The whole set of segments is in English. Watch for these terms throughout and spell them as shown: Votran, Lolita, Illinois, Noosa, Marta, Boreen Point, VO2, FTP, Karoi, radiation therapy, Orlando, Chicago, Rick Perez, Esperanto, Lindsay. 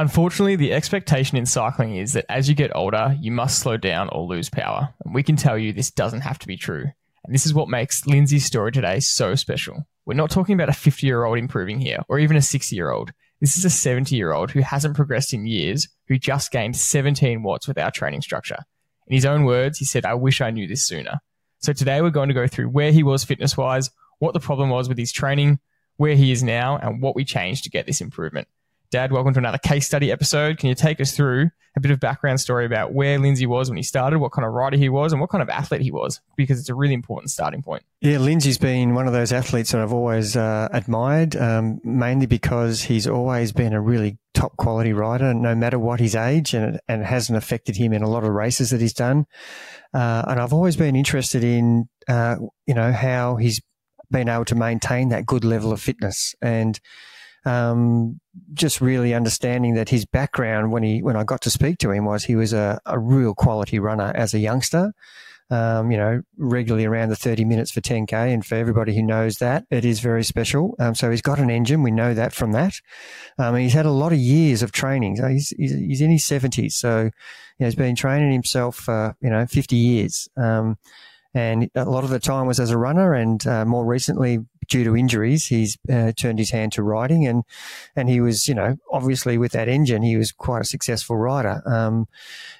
Unfortunately, the expectation in cycling is that as you get older, you must slow down or lose power. And we can tell you this doesn't have to be true. And this is what makes Lindsay's story today so special. We're not talking about a 50-year-old improving here, or even a 60-year-old. This is a 70-year-old who hasn't progressed in years, who just gained 17 watts with our training structure. In his own words, he said, "I wish I knew this sooner." So today we're going to go through where he was fitness-wise, what the problem was with his training, where he is now, and what we changed to get this improvement. Dad, welcome to another case study episode. Can you take us through a bit of background story about where Lindsay was when he started, what kind of rider he was, and what kind of athlete he was? Because it's a really important starting point. Yeah, Lindsay's been one of those athletes that I've always admired, mainly because he's always been a really top quality rider, no matter what his age, and it hasn't affected him in a lot of races that he's done. And I've always been interested in, how he's been able to maintain that good level of fitness, and just really understanding that his background when I got to speak to him was he was a real quality runner as a youngster, regularly around the 30 minutes for 10K. And for everybody who knows that, it is very special. So he's got an engine. We know that from that. And he's had a lot of years of training. He's in his 70s. So he's been training himself for, 50 years. And a lot of the time was as a runner, and more recently, due to injuries, he's turned his hand to riding, and he was, obviously with that engine, he was quite a successful rider.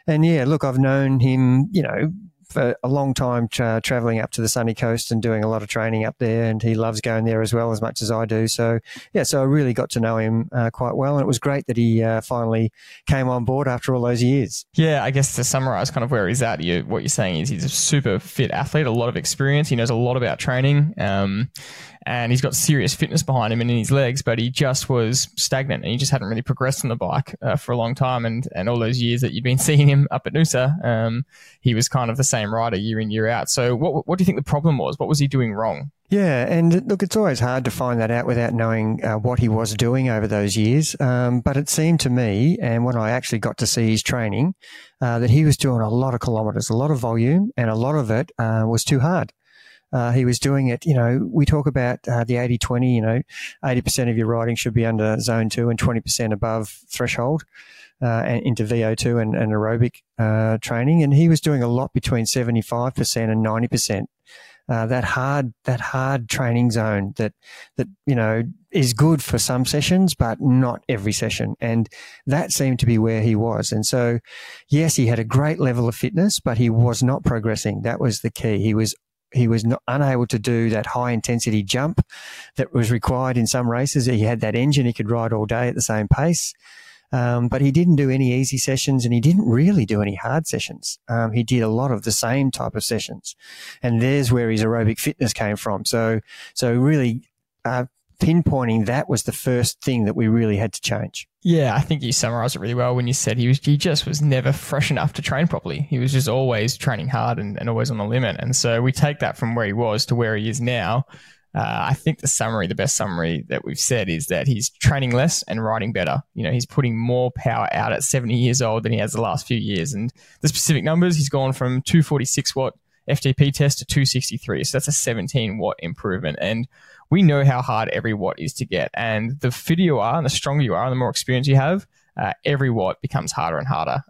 I've known him, for a long time, traveling up to the sunny coast and doing a lot of training up there, and he loves going there as well, as much as I do. So, so I really got to know him quite well, and it was great that he finally came on board after all those years. Yeah, I guess to summarise kind of where he's at, what you're saying is he's a super fit athlete, a lot of experience, he knows a lot about training, and he's got serious fitness behind him and in his legs, but he just was stagnant and he just hadn't really progressed on the bike for a long time, and all those years that you'd been seeing him up at Noosa, he was kind of the same rider year in, year out. So what do you think the problem was? What was he doing wrong? Yeah, and look, it's always hard to find that out without knowing what he was doing over those years. But it seemed to me, and when I actually got to see his training, that he was doing a lot of kilometres, a lot of volume, and a lot of it was too hard. He was doing it, we talk about the 80-20, 80% of your riding should be under zone 2 and 20% above threshold and into VO2 and aerobic training. And he was doing a lot between 75% and 90%. That hard training zone that is good for some sessions, but not every session. And that seemed to be where he was. And so, yes, he had a great level of fitness, but he was not progressing. That was the key. He was not unable to do that high intensity jump that was required in some races. He had that engine. He could ride all day at the same pace. But he didn't do any easy sessions, and he didn't really do any hard sessions. He did a lot of the same type of sessions, and there's where his aerobic fitness came from. So really, pinpointing that was the first thing that we really had to change. Yeah, I think you summarised it really well when you said he just was never fresh enough to train properly. He was just always training hard and always on the limit. And so we take that from where he was to where he is now. I think the best summary that we've said is that he's training less and riding better. He's putting more power out at 70 years old than he has the last few years. And the specific numbers, he's gone from 246 watt FTP test to 263. So that's a 17 watt improvement. And we know how hard every watt is to get. And the fitter you are and the stronger you are and the more experience you have, every watt becomes harder and harder.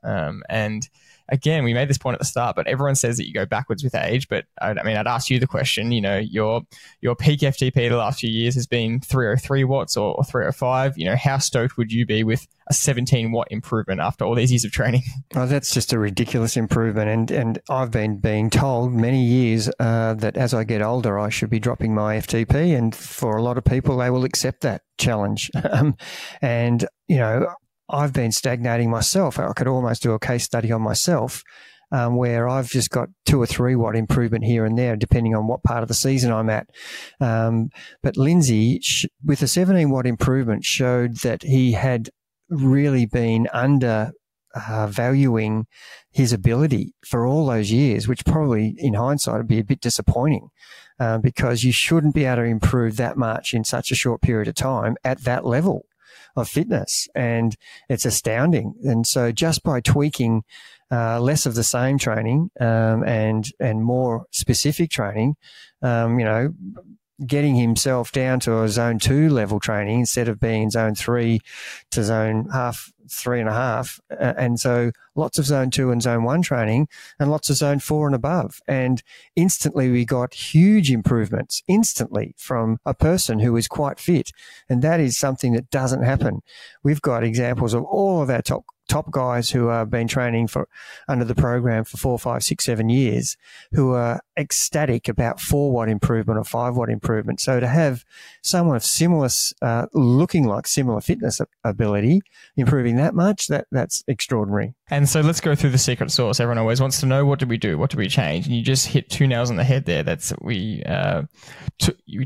And again, we made this point at the start, but everyone says that you go backwards with age. But I'd ask you the question, your peak FTP the last few years has been 303 watts or 305. How stoked would you be with a 17 watt improvement after all these years of training? Oh, that's just a ridiculous improvement. And I've been being told many years that as I get older, I should be dropping my FTP. And for a lot of people, they will accept that challenge. I've been stagnating myself. I could almost do a case study on myself where I've just got 2 or 3 watt improvement here and there, depending on what part of the season I'm at. But Lindsay, with a 17 watt improvement, showed that he had really been undervaluing his ability for all those years, which probably in hindsight would be a bit disappointing. Because you shouldn't be able to improve that much in such a short period of time at that level of fitness, and it's astounding. And so just by tweaking less of the same training and more specific training, getting himself down to a zone 2 level training instead of being zone 3 to zone half, 3.5. And so lots of zone 2 and zone 1 training and lots of zone 4 and above. And instantly we got huge improvements instantly from a person who is quite fit. And that is something that doesn't happen. We've got examples of all of our top guys who have been training for under the program for 4, 5, 6, 7 years, who are ecstatic about 4-watt improvement or 5-watt improvement. So to have someone of similar, looking like similar fitness ability, improving that much, that's extraordinary. And so let's go through the secret sauce. Everyone always wants to know, what did we do? What did we change? And you just hit two nails on the head there. That's we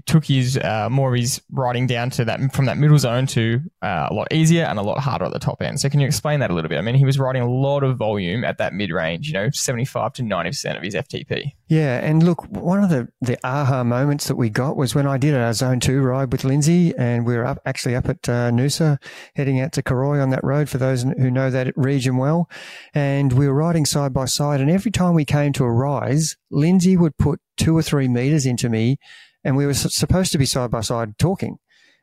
took his more of his riding down to that, from that middle zone to a lot easier and a lot harder at the top end. So can you explain that a little bit? I mean, he was riding a lot of volume at that mid-range, you know, 75 to 90% of his FTP. Yeah, and look, one of the aha moments that we got was when I did our Zone 2 ride with Lindsay, and we were actually up at Noosa, heading out to Karoi on that road, for those who know that region well. And we were riding side by side, and every time we came to a rise, Lindsay would put 2 or 3 meters into me, and we were supposed to be side by side talking.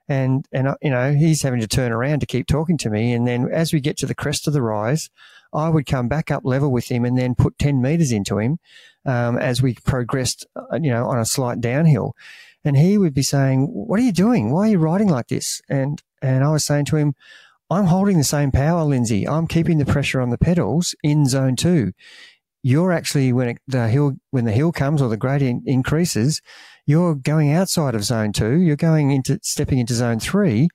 And you know, he's having to turn around to keep talking to me. And then as we get to the crest of the rise, I would come back up level with him and then put 10 meters into him as we progressed, you know, on a slight downhill. And he would be saying, "What are you doing? Why are you riding like this?" And I was saying to him, "I'm holding the same power, Lindsay. I'm keeping the pressure on the pedals in zone 2. You're actually, when the hill comes or the gradient increases, you're going outside of zone 2. You're going into, stepping into zone 3.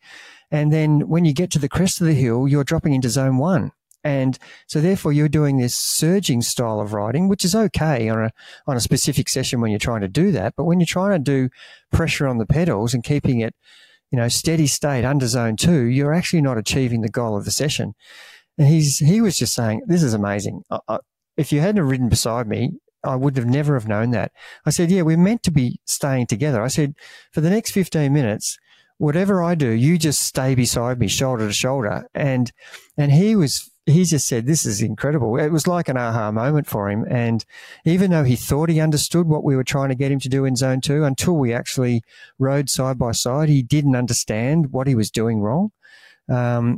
And then when you get to the crest of the hill, you're dropping into zone 1. And so therefore you're doing this surging style of riding, which is okay on a specific session when you're trying to do that. But when you're trying to do pressure on the pedals and keeping it, you know, steady state under zone 2, you're actually not achieving the goal of the session." And he was just saying, "This is amazing. If you hadn't have ridden beside me, I would have never have known that." I said, "Yeah, we're meant to be staying together." I said, "For the next 15 minutes, whatever I do, you just stay beside me, shoulder to shoulder." And he just said, "This is incredible." It was like an aha moment for him. And even though he thought he understood what we were trying to get him to do in zone 2, until we actually rode side by side, he didn't understand what he was doing wrong.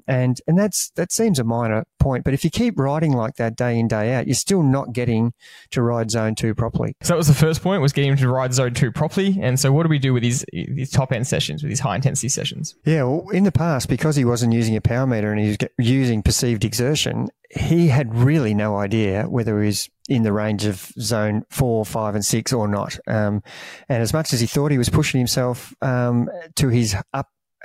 And that seems a minor point, but if you keep riding like that day in, day out, you're still not getting to ride zone 2 properly. So that was the first point, was getting him to ride zone 2 properly. And so what do we do with these top end sessions, with these high intensity sessions? Yeah, well, in the past, because he wasn't using a power meter and he was using perceived exertion, he had really no idea whether he was in the range of zone 4, 5, and 6 or not. And as much as he thought he was pushing himself to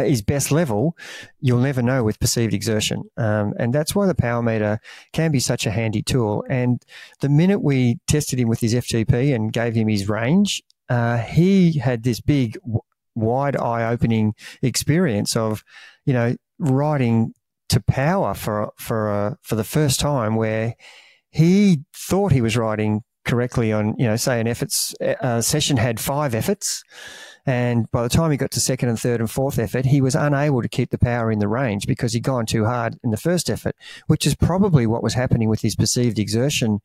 his best level, you'll never know with perceived exertion. And that's why the power meter can be such a handy tool. And the minute we tested him with his FTP and gave him his range, he had this big, wide eye-opening experience of, you know, riding to power for the first time, where he thought he was riding correctly on, you know, say an efforts session had 5 efforts. And by the time he got to second and third and fourth effort, he was unable to keep the power in the range because he'd gone too hard in the first effort, which is probably what was happening with his perceived exertion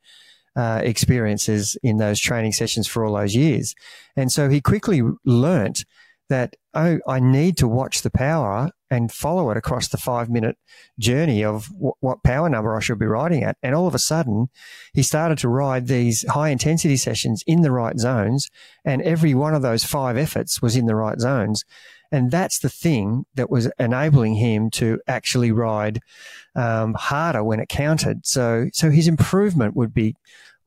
experiences in those training sessions for all those years. And so he quickly learnt that, oh, I need to watch the power and follow it across the 5-minute journey of what power number I should be riding at. And all of a sudden, he started to ride these high-intensity sessions in the right zones, and every one of those 5 efforts was in the right zones. And that's the thing that was enabling him to actually ride harder when it counted. So his improvement would be,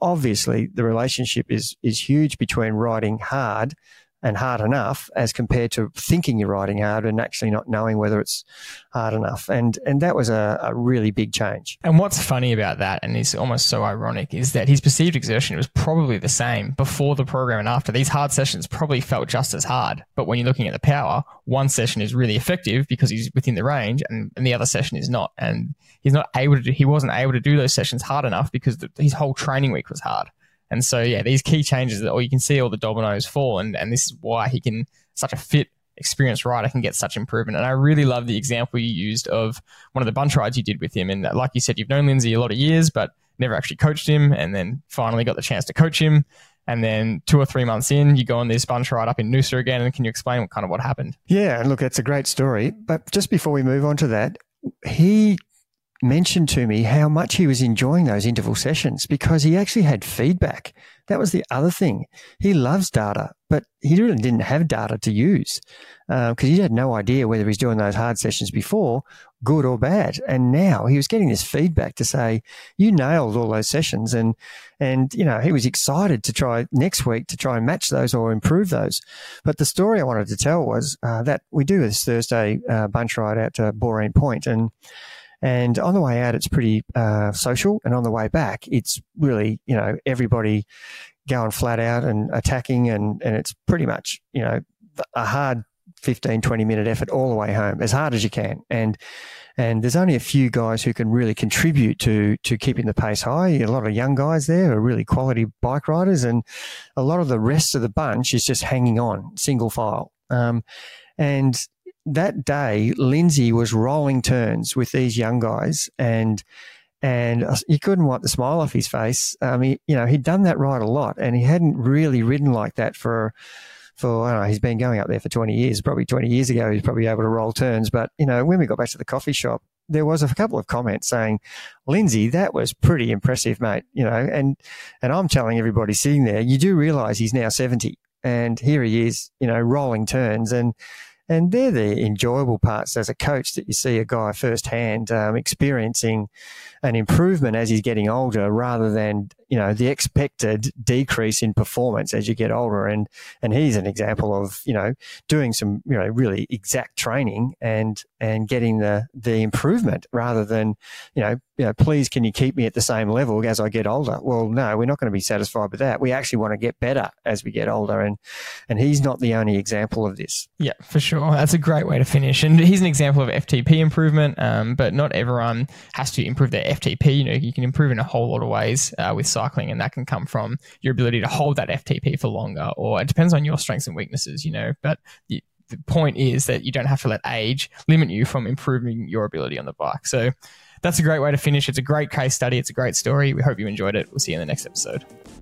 obviously, the relationship is huge between riding hard and hard enough, as compared to thinking you're riding hard and actually not knowing whether it's hard enough. And that was a really big change. And what's funny about that, and it's almost so ironic, is that his perceived exertion was probably the same before the program and after. These hard sessions probably felt just as hard. But when you're looking at the power, one session is really effective because he's within the range, and the other session is not. And he's not able to. He wasn't able to do those sessions hard enough because his whole training week was hard. And so, yeah, these key changes, or you can see all the dominoes fall, and this is why he can, such a fit, experienced rider, can get such improvement. And I really love the example you used of one of the bunch rides you did with him. And like you said, you've known Lindsay a lot of years, but never actually coached him, and then finally got the chance to coach him. and then 2 or 3 months in, you go on this bunch ride up in Noosa again. And can you explain what kind of what happened? Yeah, look, it's a great story. But just before we move on to that, he mentioned to me how much he was enjoying those interval sessions because he actually had feedback. That was the other thing. He loves data, but he really didn't have data to use because he had no idea whether he's doing those hard sessions before, good or bad. And now he was getting this feedback to say, you nailed all those sessions. And you know, he was excited to try next week to try and match those or improve those. But the story I wanted to tell was that we do this Thursday bunch ride out to Boreen Point. And on the way out, it's pretty social. And on the way back, it's really, you know, everybody going flat out and attacking. And it's pretty much, you know, a hard 15, 20-minute effort all the way home, as hard as you can. And there's only a few guys who can really contribute to keeping the pace high. A lot of young guys there are really quality bike riders. And a lot of the rest of the bunch is just hanging on, single file. And that day, Lindsay was rolling turns with these young guys, and you couldn't wipe the smile off his face. You know, he'd done that ride a lot, and he hadn't really ridden like that for I don't know, he's been going up there for 20 years. Probably 20 years ago, he was probably able to roll turns. But, you know, when we got back to the coffee shop, there was a couple of comments saying, Lindsay, that was pretty impressive, mate. You know, and I'm telling everybody sitting there, you do realize he's now 70, and here he is, you know, rolling turns. And they're the enjoyable parts as a coach that you see a guy firsthand experiencing an improvement as he's getting older rather than, you know, the expected decrease in performance as you get older. And he's an example of, you know, doing some, you know, really exact training and getting the improvement rather than, you know, please, can you keep me at the same level as I get older? Well, no, we're not going to be satisfied with that. We actually want to get better as we get older. And he's not the only example of this. Yeah, for sure. That's a great way to finish. And he's an example of FTP improvement, but not everyone has to improve their FTP. You know, you can improve in a whole lot of ways with cycling, and that can come from your ability to hold that FTP for longer, or it depends on your strengths and weaknesses, you know, but the point is that you don't have to let age limit you from improving your ability on the bike. So that's a great way to finish. It's a great case study. It's a great story. We hope you enjoyed it. We'll see you in the next episode.